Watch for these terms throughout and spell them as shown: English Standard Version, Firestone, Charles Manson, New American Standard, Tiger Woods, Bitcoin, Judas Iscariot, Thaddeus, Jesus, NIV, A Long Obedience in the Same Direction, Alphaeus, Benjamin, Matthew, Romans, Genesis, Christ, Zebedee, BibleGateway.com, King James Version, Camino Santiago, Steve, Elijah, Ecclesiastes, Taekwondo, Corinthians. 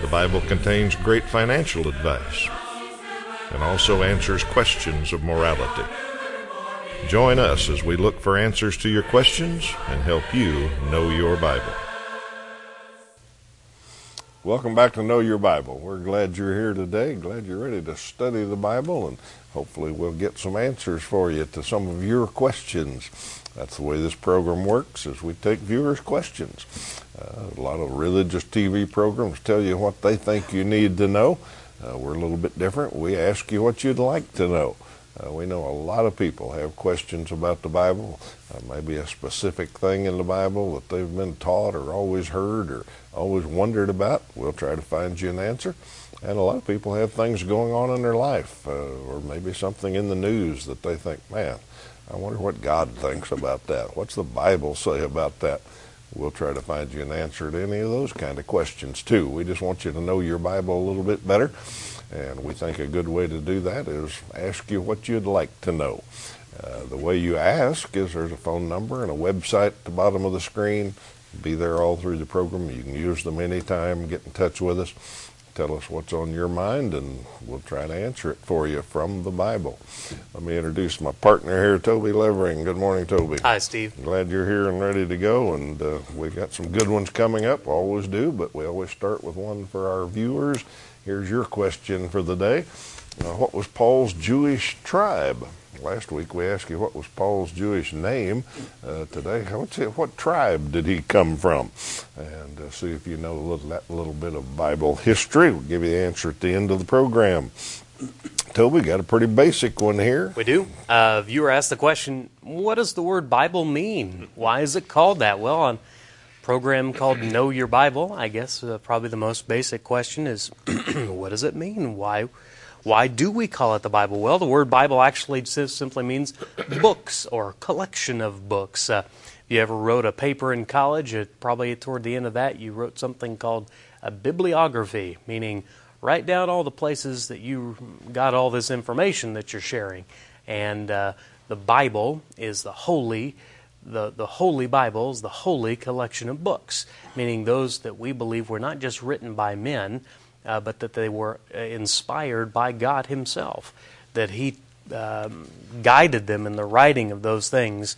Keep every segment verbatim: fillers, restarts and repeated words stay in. The Bible contains great financial advice and also answers questions of morality. Join us as we look for answers to your questions and help you know your Bible. Welcome back to Know Your Bible. We're glad you're here today, glad you're ready to study the Bible, and hopefully we'll get some answers for you to some of your questions. That's the way this program works, is we take viewers' questions. Uh, a lot of religious T V programs tell you what they think you need to know. Uh, we're a little bit different. We ask you what you'd like to know. Uh, we know a lot of people have questions about the Bible, uh, maybe a specific thing in the Bible that they've been taught or always heard or always wondered about. We'll try to find you an answer. And a lot of people have things going on in their life, uh, or maybe something in the news that they think, man, I wonder what God thinks about that. What's the Bible say about that? We'll try to find you an answer to any of those kind of questions, too. We just want you to know your Bible a little bit better, and we think a good way to do that is ask you what you'd like to know. Uh, the way you ask is there's a phone number and a website at the bottom of the screen. Be there all through the program. You can use them anytime. Get in touch with us. Tell us what's on your mind, and we'll try to answer it for you from the Bible. Let me introduce my partner here, Toby Levering. Good morning, Toby. Hi, Steve. Glad you're here and ready to go, and uh, we've got some good ones coming up. Always do, but we always start with one for our viewers. Here's your question for the day. Uh, what was Paul's Jewish tribe? Last week we asked you what was Paul's Jewish name. Uh, today, let's see, what tribe did he come from? And uh, see if you know a little, that little bit of Bible history. We'll give you the answer at the end of the program. Toby, got a pretty basic one here. We do. Uh, viewer asked the question, what does the word Bible mean? Why is it called that? Well, on a program called Know Your Bible, I guess uh, probably the most basic question is, what does it mean? Why? Why do we call it the Bible? Well, the word Bible actually simply means books or collection of books. Uh, if you ever wrote a paper in college, it, probably toward the end of that, you wrote something called a bibliography, meaning write down all the places that you got all this information that you're sharing. And uh, the Bible is the holy, the, the holy Bible is the holy collection of books, meaning those that we believe were not just written by men, Uh, but that they were inspired by God Himself, that He um, guided them in the writing of those things.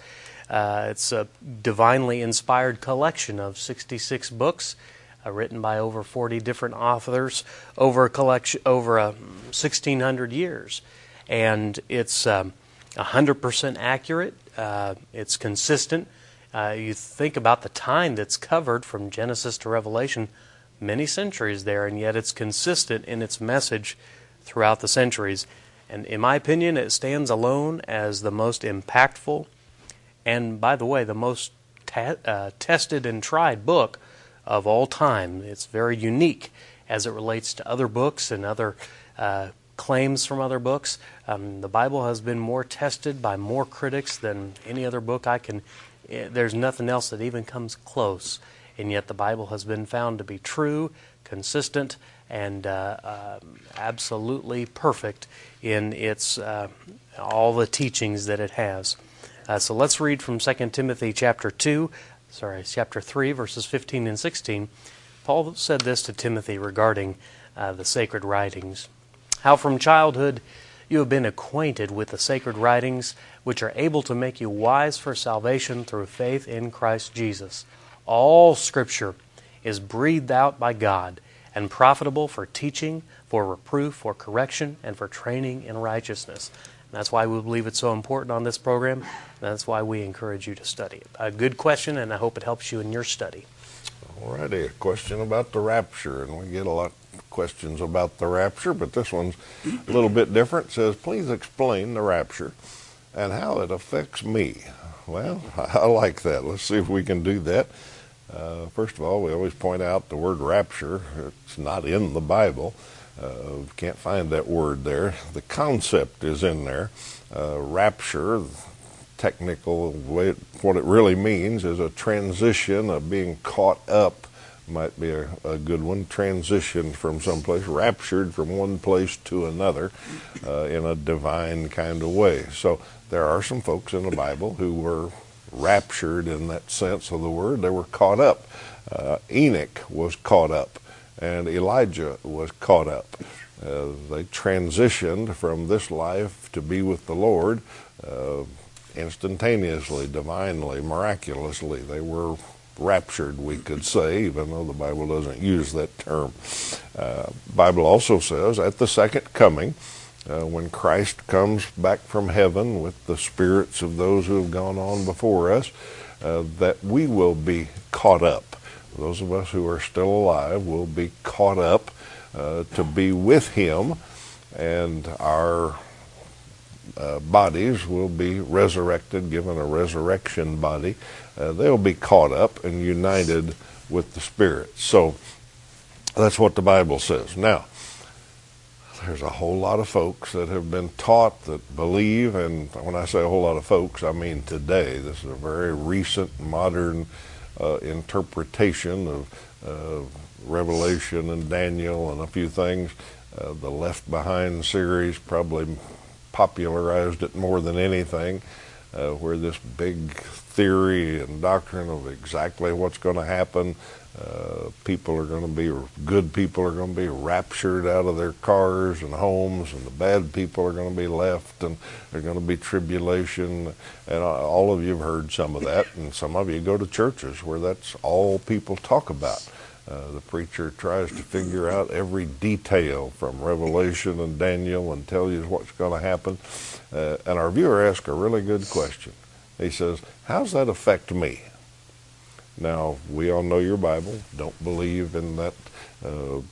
Uh, it's a divinely inspired collection of sixty-six books uh, written by over forty different authors over a collection over uh, sixteen hundred years, and it's um, one hundred percent accurate. Uh, it's consistent. Uh, you think about the time that's covered from Genesis to Revelation. Many centuries there, and yet it's consistent in its message throughout the centuries. And in my opinion, it stands alone as the most impactful and, by the way, the most ta- uh, tested and tried book of all time. It's very unique as it relates to other books and other uh, claims from other books. Um, the Bible has been more tested by more critics than any other book I can... Uh, there's nothing else that even comes close. And yet the Bible has been found to be true, consistent, and uh, uh, absolutely perfect in its uh, all the teachings that it has. Uh, so let's read from Second Timothy chapter two, sorry, chapter three, verses fifteen and sixteen. Paul said this to Timothy regarding uh, the sacred writings: "How from childhood you have been acquainted with the sacred writings, which are able to make you wise for salvation through faith in Christ Jesus. All Scripture is breathed out by God and profitable for teaching, for reproof, for correction, and for training in righteousness." And that's why we believe it's so important on this program, and that's why we encourage you to study it. A good question, and I hope it helps you in your study. All righty, a question about the rapture, and we get a lot of questions about the rapture, but this one's a little bit different. It says, please explain the rapture and how it affects me. Well, I like that. Let's see if we can do that. Uh, first of all, we always point out the word rapture. It's not in the Bible. Uh, can't find that word there. The concept is in there. Uh, rapture, technical way, what it really means is a transition of being caught up, might be a, a good one, transitioned from someplace, raptured from one place to another uh, in a divine kind of way. So there are some folks in the Bible who were raptured in that sense of the word. They were caught up. Uh, Enoch was caught up, and Elijah was caught up. Uh, they transitioned from this life to be with the Lord uh, instantaneously, divinely, miraculously. They were raptured, we could say, even though the Bible doesn't use that term. Uh, Bible also says at the second coming, uh, when Christ comes back from heaven with the spirits of those who have gone on before us, uh, that we will be caught up. Those of us who are still alive will be caught up uh, to be with him, and our uh, bodies will be resurrected, given a resurrection body. Uh, they'll be caught up and united with the Spirit. So that's what the Bible says. Now, there's a whole lot of folks that have been taught that believe, and when I say a whole lot of folks, I mean today. This is a very recent, modern Uh, interpretation of uh, Revelation and Daniel and a few things. Uh, the Left Behind series probably popularized it more than anything, uh, where this big theory and doctrine of exactly what's going to happen, uh, people are going to be, good people are going to be raptured out of their cars and homes, and the bad people are going to be left, and there's going to be tribulation, and all of you have heard some of that, and some of you go to churches where that's all people talk about. Uh, the preacher tries to figure out every detail from Revelation and Daniel and tell you what's going to happen, uh, and our viewer asked a really good question. He says, how's that affect me? Now, we all know your Bible, don't believe in that uh,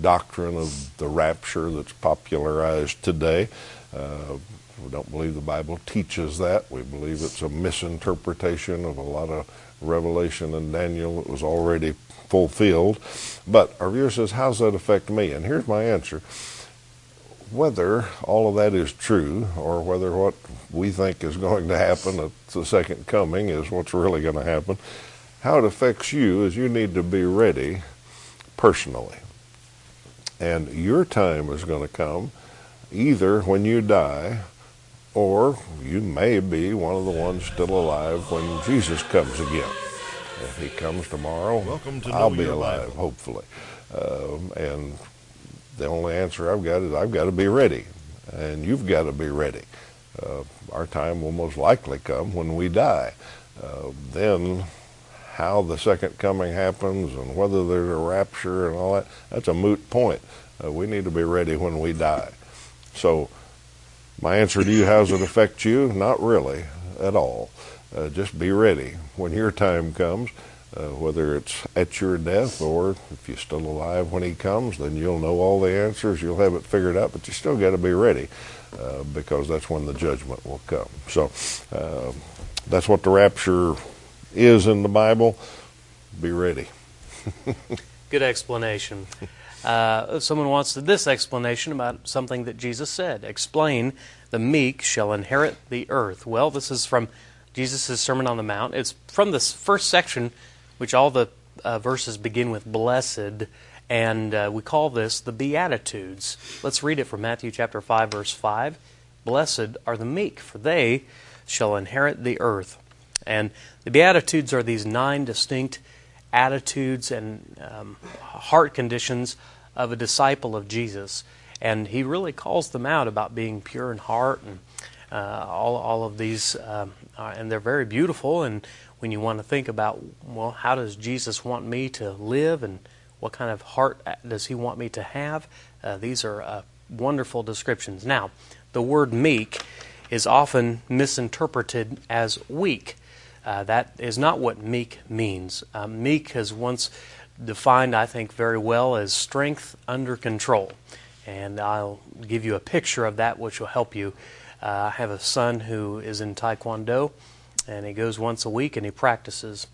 doctrine of the rapture that's popularized today. Uh, we don't believe the Bible teaches that. We believe it's a misinterpretation of a lot of Revelation and Daniel that was already fulfilled. But our viewer says, how's that affect me? And here's my answer. Whether all of that is true, or whether what we think is going to happen at the second coming is what's really going to happen, how it affects you is you need to be ready personally. And your time is going to come either when you die, or you may be one of the ones still alive when Jesus comes again. If he comes tomorrow, to I'll be alive, Bible. hopefully. Um, and the only answer I've got is I've got to be ready, and you've got to be ready. Uh, our time will most likely come when we die. Uh, then how the second coming happens and whether there's a rapture and all that, that's a moot point. Uh, we need to be ready when we die. So my answer to you, how does it affect you? Not really at all. Uh, just be ready when your time comes. Uh, whether it's at your death, or if you're still alive when he comes, then you'll know all the answers, you'll have it figured out, but you still got to be ready, uh, because that's when the judgment will come. So uh, that's what the rapture is in the Bible. Be ready. Good explanation. Uh, if someone wants this explanation about something that Jesus said, explain the meek shall inherit the earth. Well, this is from Jesus' Sermon on the Mount. It's from this first section, which all the uh, verses begin with blessed, and uh, we call this the Beatitudes. Let's read it from Matthew chapter five, verse five. Blessed are the meek, for they shall inherit the earth. And the Beatitudes are these nine distinct attitudes and um, heart conditions of a disciple of Jesus. And he really calls them out about being pure in heart, and uh, all, all of these, um, uh, and they're very beautiful. And when you want to think about, well, how does Jesus want me to live, and what kind of heart does he want me to have? Uh, these are uh, wonderful descriptions. Now, the word meek is often misinterpreted as weak. Uh, that is not what meek means. Uh, meek is once defined, I think, very well as strength under control. And I'll give you a picture of that which will help you. Uh, I have a son who is in Taekwondo, and he goes once a week and he practices.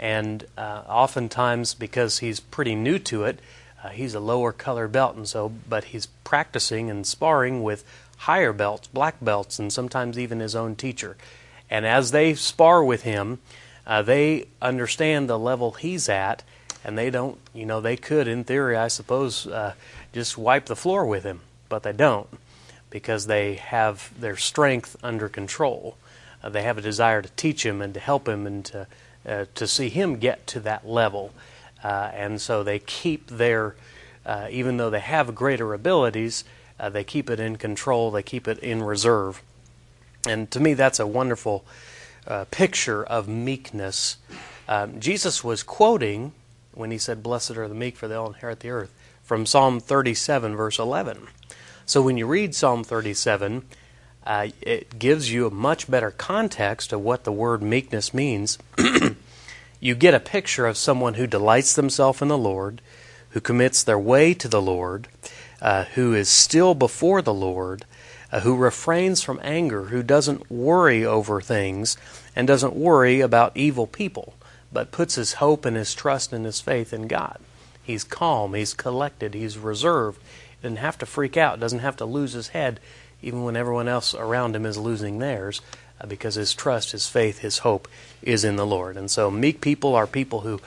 And uh, oftentimes, because he's pretty new to it, Uh, he's a lower color belt, and so but he's practicing and sparring with higher belts, black belts, and sometimes even his own teacher. And as they spar with him, uh, they understand the level he's at, and they don't, you know, they could, in theory, I suppose, uh, just wipe the floor with him, but they don't, because they have their strength under control. Uh, they have a desire to teach him and to help him and to uh, to see him get to that level. Uh, and so they keep their, uh, even though they have greater abilities, uh, they keep it in control, they keep it in reserve. And to me, that's a wonderful uh, picture of meekness. Um, Jesus was quoting, when he said, "Blessed are the meek, for they will inherit the earth," from Psalm thirty-seven, verse eleven. So when you read Psalm thirty-seven, uh, it gives you a much better context of what the word meekness means. You get a picture of someone who delights themselves in the Lord, who commits their way to the Lord, uh, who is still before the Lord, uh, who refrains from anger, who doesn't worry over things, and doesn't worry about evil people, but puts his hope and his trust and his faith in God. He's calm, he's collected, he's reserved, doesn't have to freak out, doesn't have to lose his head, even when everyone else around him is losing theirs, because his trust, his faith, his hope is in the Lord. And so meek people are people who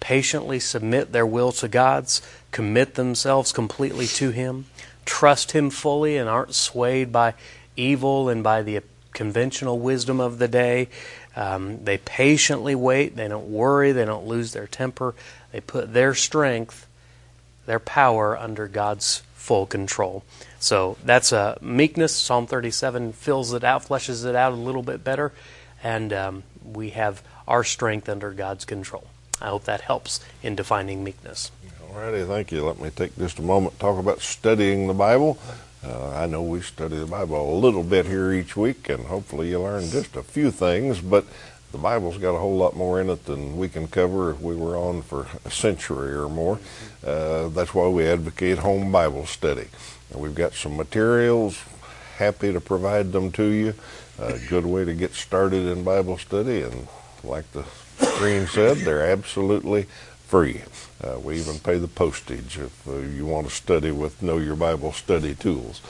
patiently submit their will to God's, commit themselves completely to Him, trust Him fully and aren't swayed by evil and by the conventional wisdom of the day. Um, they patiently wait. They don't worry. They don't lose their temper. They put their strength, their power under God's full control. So that's a meekness. Psalm thirty-seven fills it out, fleshes it out a little bit better, and um, we have our strength under God's control. I hope that helps in defining meekness. Alrighty, thank you. Let me take just a moment to talk about studying the Bible. Uh, I know we study the Bible a little bit here each week, and hopefully you learn just a few things, but the Bible's got a whole lot more in it than we can cover if we were on for a century or more. Uh, that's why we advocate home Bible study. And we've got some materials, happy to provide them to you. A good way to get started in Bible study, and like the screen said, they're absolutely free. Uh, we even pay the postage if uh, you want to study with Know Your Bible study tools.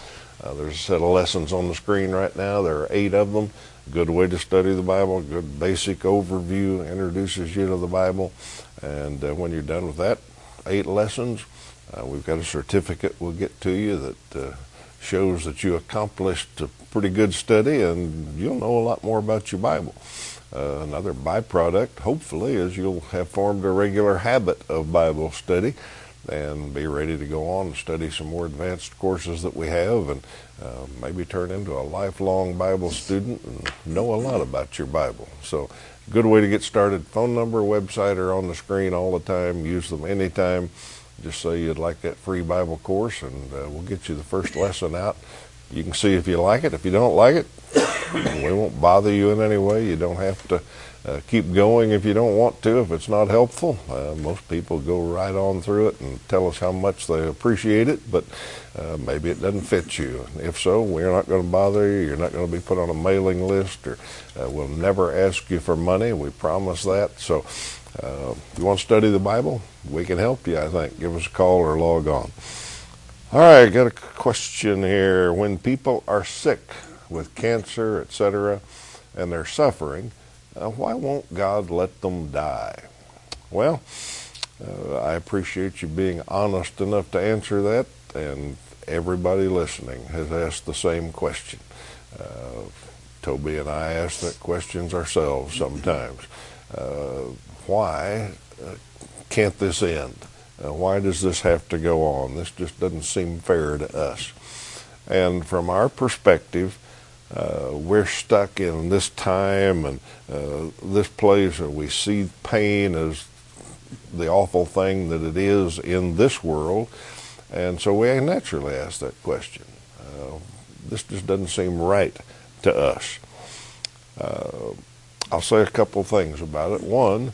Uh, there's a set of lessons on the screen right now. There are eight of them. Good way to study the Bible, good basic overview, introduces you to the Bible. And uh, when you're done with that, eight lessons, uh, we've got a certificate we'll get to you that uh, shows that you accomplished a pretty good study, and you'll know a lot more about your Bible. Uh, another byproduct, hopefully, is you'll have formed a regular habit of Bible study and be ready to go on and study some more advanced courses that we have, and uh, maybe turn into a lifelong Bible student and know a lot about your Bible. So good way to get started. Phone number, website are on the screen all the time. Use them anytime. Just say you'd like that free Bible course, and uh, we'll get you the first lesson out. You can see if you like it. If you don't like it, we won't bother you in any way. You don't have to uh, keep going if you don't want to, if it's not helpful. Uh, most people go right on through it and tell us how much they appreciate it, but uh, maybe it doesn't fit you. And if so, we're not going to bother you. You're not going to be put on a mailing list, or uh, we'll never ask you for money. We promise that. So uh, if you want to study the Bible, we can help you, I think. Give us a call or log on. All right, I got a question here. When people are sick with cancer, et cetera, and they're suffering, uh, why won't God let them die? Well, uh, I appreciate you being honest enough to answer that, and everybody listening has asked the same question. Uh, Toby and I ask that questions ourselves sometimes. Uh, why uh, can't this end? Uh, why does this have to go on? This just doesn't seem fair to us. And from our perspective, uh, we're stuck in this time and uh, this place, and we see pain as the awful thing that it is in this world. And so we naturally ask that question. Uh, this just doesn't seem right to us. Uh, I'll say a couple things about it. One,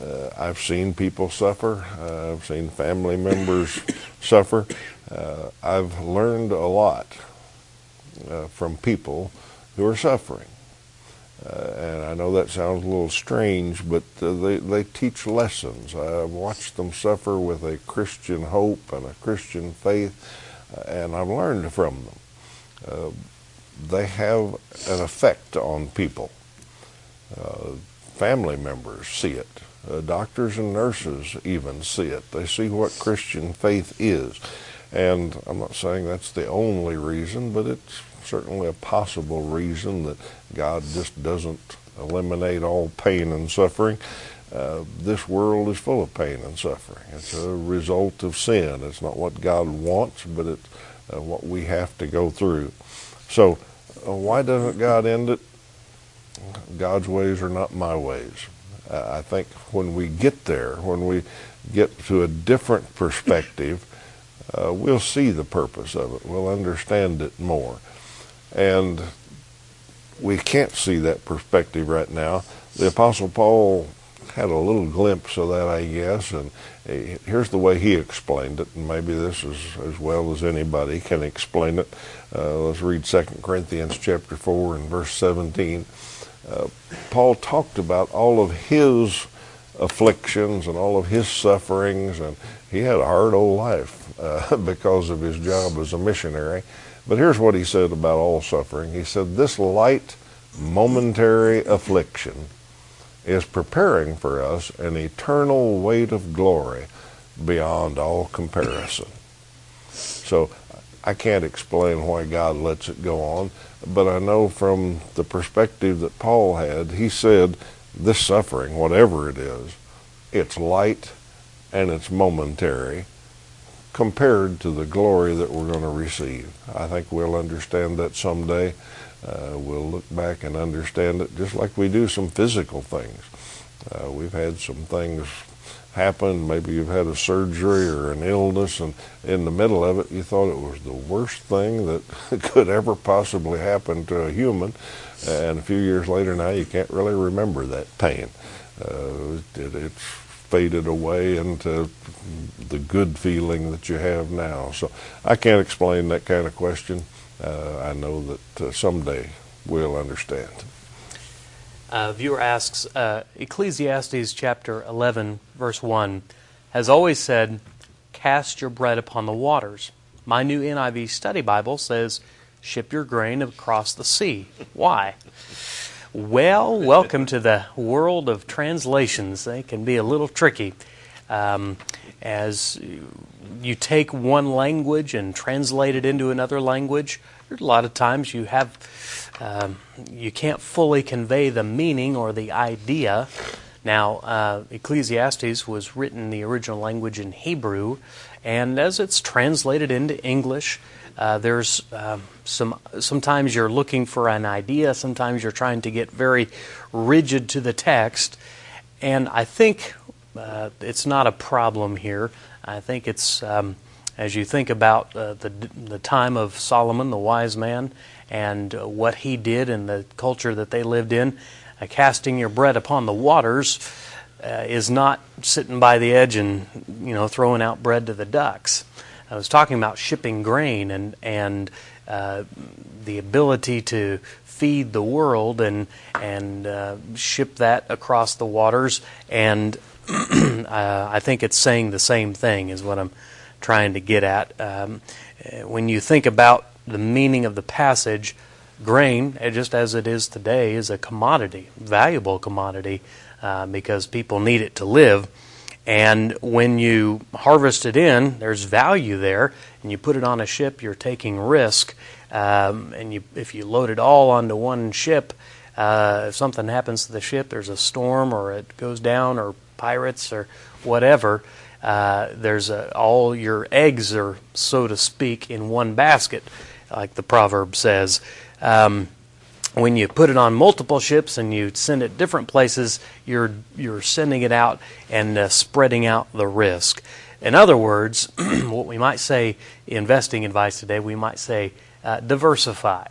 Uh, I've seen people suffer. Uh, I've seen family members suffer. Uh, I've learned a lot uh, from people who are suffering. Uh, and I know that sounds a little strange, but uh, they, they teach lessons. I've watched them suffer with a Christian hope and a Christian faith, uh, and I've learned from them. Uh, they have an effect on people. Uh, family members see it. Uh, doctors and nurses even see it. They see what Christian faith is. And I'm not saying that's the only reason, but it's certainly a possible reason that God just doesn't eliminate all pain and suffering. Uh, this world is full of pain and suffering. It's a result of sin. It's not what God wants, but it's uh, what we have to go through. So uh, why doesn't God end it? God's ways are not my ways. Uh, I think when we get there, when we get to a different perspective, uh, we'll see the purpose of it. We'll understand it more. And we can't see that perspective right now. The Apostle Paul had a little glimpse of that, I guess, and here's the way he explained it, and maybe this is as well as anybody can explain it. Uh, let's read Second Corinthians chapter four and verse seventeen. Uh, Paul talked about all of his afflictions and all of his sufferings, and he had a hard old life uh, because of his job as a missionary. But here's what he said about all suffering. He said, this light, momentary affliction is preparing for us an eternal weight of glory beyond all comparison. So I can't explain why God lets it go on, but I know from the perspective that Paul had, he said, this suffering, whatever it is, it's light and it's momentary, compared to the glory that we're going to receive. I think we'll understand that someday. Uh, we'll look back and understand it just like we do some physical things. Uh, we've had some things happen. Maybe you've had a surgery or an illness, and in the middle of it you thought it was the worst thing that could ever possibly happen to a human, and a few years later now you can't really remember that pain. Uh, it, it's faded away into the good feeling that you have now. So I can't explain that kind of question. Uh, I know that uh, someday we'll understand. Uh, viewer asks, uh, Ecclesiastes chapter eleven, verse one, has always said, cast your bread upon the waters. My new N I V study Bible says, ship your grain across the sea. Why? Well, welcome to the world of translations. They can be a little tricky. Um, as you take one language and translate it into another language, a lot of times you have um, you can't fully convey the meaning or the idea. Now, uh, Ecclesiastes was written in the original language in Hebrew, and as it's translated into English, Uh, there's uh, some. Sometimes you're looking for an idea. Sometimes you're trying to get very rigid to the text, and I think uh, it's not a problem here. I think it's um, as you think about uh, the the time of Solomon, the wise man, and uh, what he did and the culture that they lived in. Uh, casting your bread upon the waters uh, is not sitting by the edge and you know throwing out bread to the ducks. I was talking about shipping grain and and uh, the ability to feed the world and and uh, ship that across the waters. And uh, I think it's saying the same thing is what I'm trying to get at. Um, when you think about the meaning of the passage, grain, just as it is today, is a commodity, valuable commodity, uh, because people need it to live. And when you harvest it in, there's value there, and you put it on a ship, you're taking risk. Um, and you, if you load it all onto one ship, uh, if something happens to the ship, there's a storm or it goes down or pirates or whatever, uh, there's a, all your eggs are, so to speak, in one basket, like the proverb says. Um, when you put it on multiple ships and you send it different places, you're you're sending it out and uh, spreading out the risk. In other words, what we might say investing advice today, we might say uh, diversify.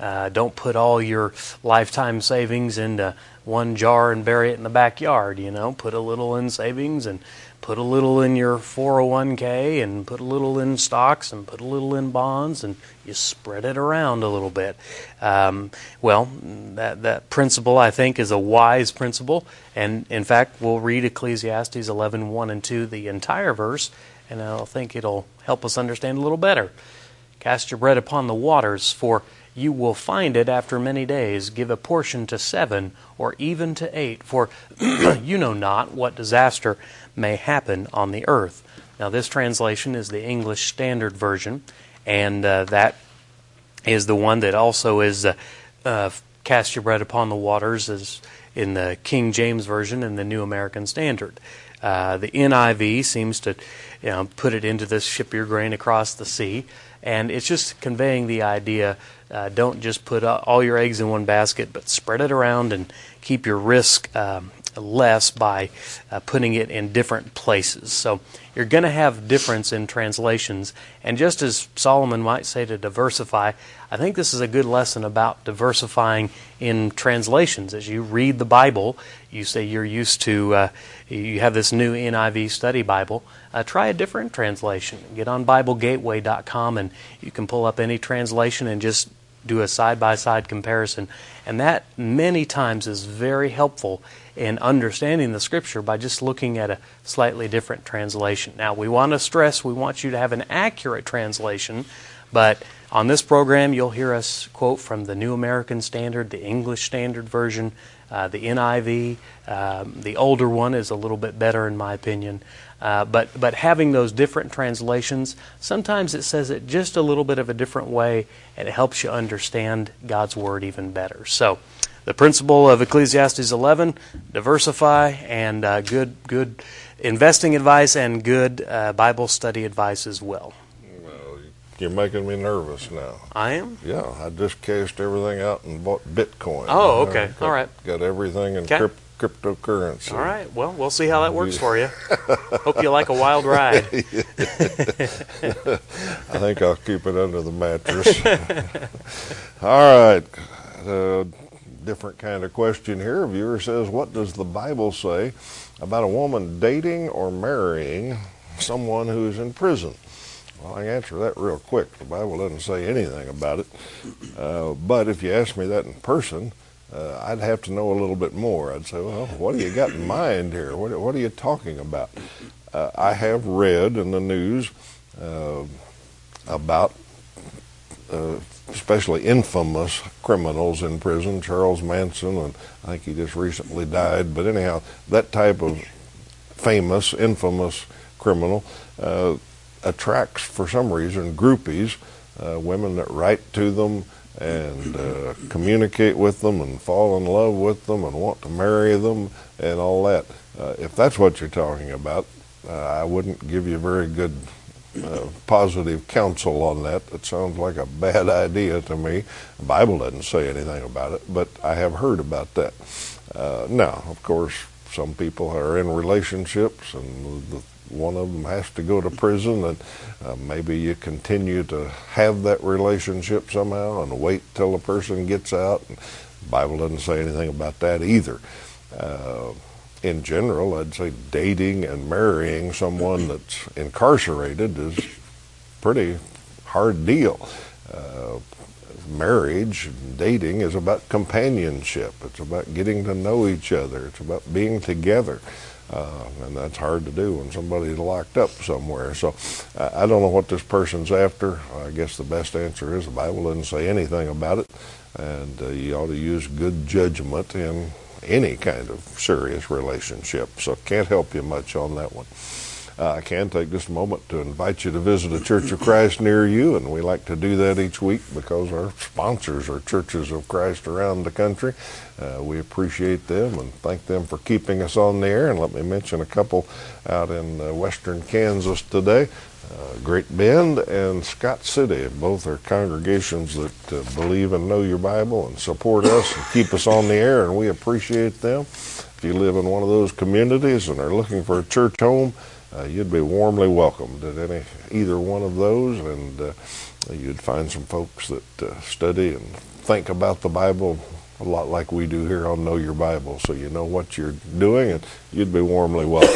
Uh, don't put all your lifetime savings into one jar and bury it in the backyard. You know, put a little in savings and put a little in your four oh one k and put a little in stocks and put a little in bonds, and you spread it around a little bit. Um, well, that, that principle, I think, is a wise principle. And in fact, we'll read Ecclesiastes eleven one and two, the entire verse, and I think it'll help us understand a little better. Cast your bread upon the waters, for you will find it after many days. Give a portion to seven, or even to eight, for you know not what disaster may happen on the earth. Now, this translation is the English Standard Version, and uh, that is the one that also is uh, uh, cast your bread upon the waters is in the King James Version and the New American Standard. Uh, the N I V seems to you know, put it into this ship your grain across the sea. And it's just conveying the idea, uh, don't just put all your eggs in one basket, but spread it around and keep your risk um, less by uh, putting it in different places. So you're going to have difference in translations. And just as Solomon might say to diversify, I think this is a good lesson about diversifying in translations. As you read the Bible, you say you're used to, uh, you have this new N I V study Bible. Uh, try a different translation. Get on Bible Gateway dot com and you can pull up any translation and just do a side-by-side comparison. And that many times is very helpful in understanding the Scripture by just looking at a slightly different translation. Now, we want to stress we want you to have an accurate translation, but on this program you'll hear us quote from the New American Standard, the English Standard Version, uh, the N I V. Um, the older one is a little bit better in my opinion. Uh, but but having those different translations, sometimes it says it just a little bit of a different way, and it helps you understand God's Word even better. So the principle of Ecclesiastes eleven, diversify, and uh, good good investing advice and good uh, Bible study advice as well. Well, you're making me nervous now. I am? Yeah, I just cashed everything out and bought Bitcoin. Oh, okay. Got, All right. Got everything in okay. crypto. Cryptocurrency. All right. Well, we'll see how that works for you. Hope you like a wild ride. I think I'll keep it under the mattress. All right. Uh, different kind of question here. A viewer says, what does the Bible say about a woman dating or marrying someone who is in prison? Well, I can answer that real quick. The Bible doesn't say anything about it. Uh, but if you ask me that in person, Uh, I'd have to know a little bit more. I'd say, well, what do you got in mind here? What, what are you talking about? Uh, I have read in the news uh, about uh, especially infamous criminals in prison, Charles Manson, and I think he just recently died. But anyhow, that type of famous, infamous criminal uh, attracts, for some reason, groupies, uh, women that write to them, and uh, communicate with them and fall in love with them and want to marry them and all that. Uh, if that's what you're talking about, uh, I wouldn't give you very good uh, positive counsel on that. It sounds like a bad idea to me. The Bible doesn't say anything about it, but I have heard about that. Uh, now, of course, some people are in relationships and the one of them has to go to prison, and uh, maybe you continue to have that relationship somehow and wait till the person gets out. And the Bible doesn't say anything about that either. Uh, in general, I'd say dating and marrying someone that's incarcerated is a pretty hard deal. Uh, marriage, dating is about companionship. It's about getting to know each other. It's about being together. Uh, and that's hard to do when somebody's locked up somewhere. So uh, I don't know what this person's after. I guess the best answer is the Bible doesn't say anything about it. And uh, you ought to use good judgment in any kind of serious relationship. So can't help you much on that one. Uh, I can take just a moment to invite you to visit a Church of Christ near you, and we like to do that each week because our sponsors are Churches of Christ around the country. Uh, we appreciate them and thank them for keeping us on the air, and let me mention a couple out in uh, western Kansas today. Uh, Great Bend and Scott City, both are congregations that uh, believe and know your Bible and support us and keep us on the air, and we appreciate them. If you live in one of those communities and are looking for a church home, Uh, you'd be warmly welcomed at any either one of those, and uh, you'd find some folks that uh, study and think about the Bible a lot like we do here on Know Your Bible, so you know what you're doing, and you'd be warmly welcome.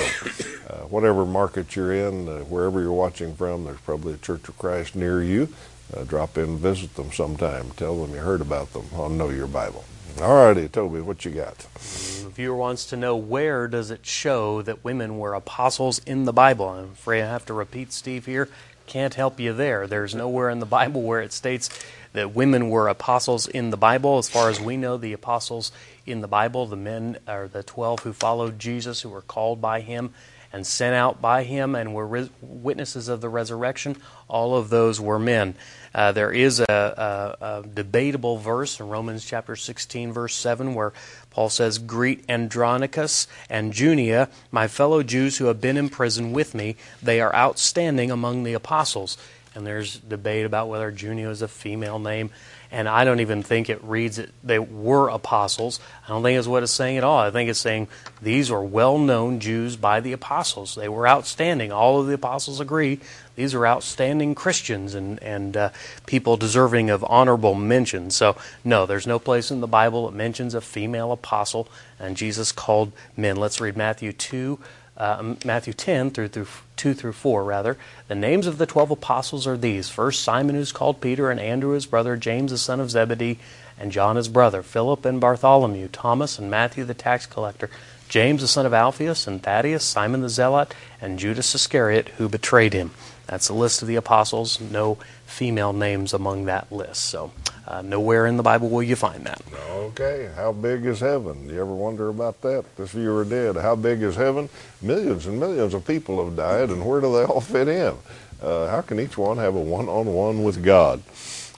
Uh, whatever market you're in, uh, wherever you're watching from, there's probably a Church of Christ near you. Uh, drop in and visit them sometime. Tell them you heard about them on Know Your Bible. All righty, Toby, what you got? The viewer wants to know, where does it show that women were apostles in the Bible? I'm afraid I have to repeat, Steve, here. Can't help you there. There's nowhere in the Bible where it states that women were apostles in the Bible. As far as we know, the apostles in the Bible, the men are the twelve who followed Jesus, who were called by him and sent out by him and were re- witnesses of the resurrection. All of those were men. Uh, there is a, a, a debatable verse in Romans chapter sixteen, verse seven, where Paul says, "Greet Andronicus and Junia, my fellow Jews who have been in prison with me. They are outstanding among the apostles." And there's debate about whether Junia is a female name. And I don't even think it reads that they were apostles. I don't think it's what it's saying at all. I think it's saying these are well-known Jews by the apostles. They were outstanding. All of the apostles agree. These are outstanding Christians and, and uh, people deserving of honorable mention. So, no, there's no place in the Bible that mentions a female apostle. And Jesus called men. Let's read Matthew two. Uh, Matthew ten, through, through two through four, rather. The names of the twelve apostles are these. First, Simon, who's called Peter, and Andrew, his brother, James, the son of Zebedee, and John, his brother, Philip and Bartholomew, Thomas and Matthew, the tax collector, James, the son of Alphaeus, and Thaddeus, Simon the Zealot, and Judas Iscariot, who betrayed him. That's the list of the apostles. No female names among that list. So uh, nowhere in the Bible will you find that. Okay, how big is heaven? You ever wonder about that? This viewer did. How big is heaven? Millions and millions of people have died, and where do they all fit in? Uh, how can each one have a one-on-one with God?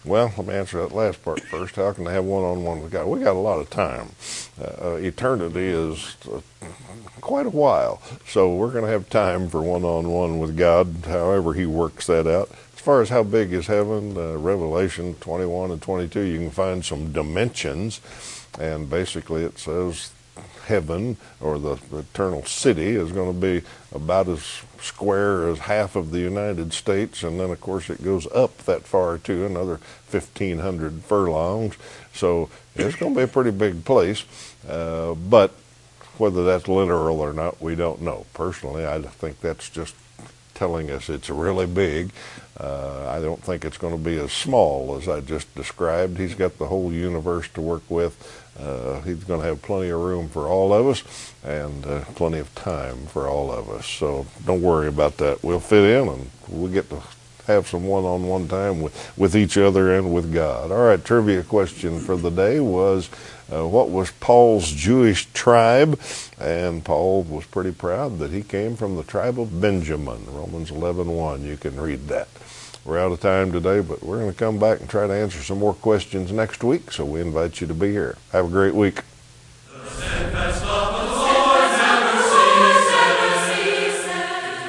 Well, let me answer that last part first. How can they have one-on-one with God? We got a lot of time. Uh, eternity is uh, quite a while, so we're going to have time for one-on-one with God, however he works that out. As far as how big is heaven, uh, Revelation twenty-one and twenty-two, you can find some dimensions, and basically it says heaven, or the, the eternal city, is going to be about as square as half of the United States, and then of course it goes up that far too, another fifteen hundred furlongs, so it's going to be a pretty big place, uh, but whether that's literal or not, we don't know. Personally, I think that's just telling us it's really big. Uh, I don't think it's going to be as small as I just described. He's got the whole universe to work with. Uh, he's going to have plenty of room for all of us and uh, plenty of time for all of us. So don't worry about that. We'll fit in and we'll get to have some one-on-one time with, with each other and with God. All right, trivia question for the day was, uh, what was Paul's Jewish tribe? And Paul was pretty proud that he came from the tribe of Benjamin. Romans eleven one, you can read that. We're out of time today, but we're going to come back and try to answer some more questions next week, so we invite you to be here. Have a great week.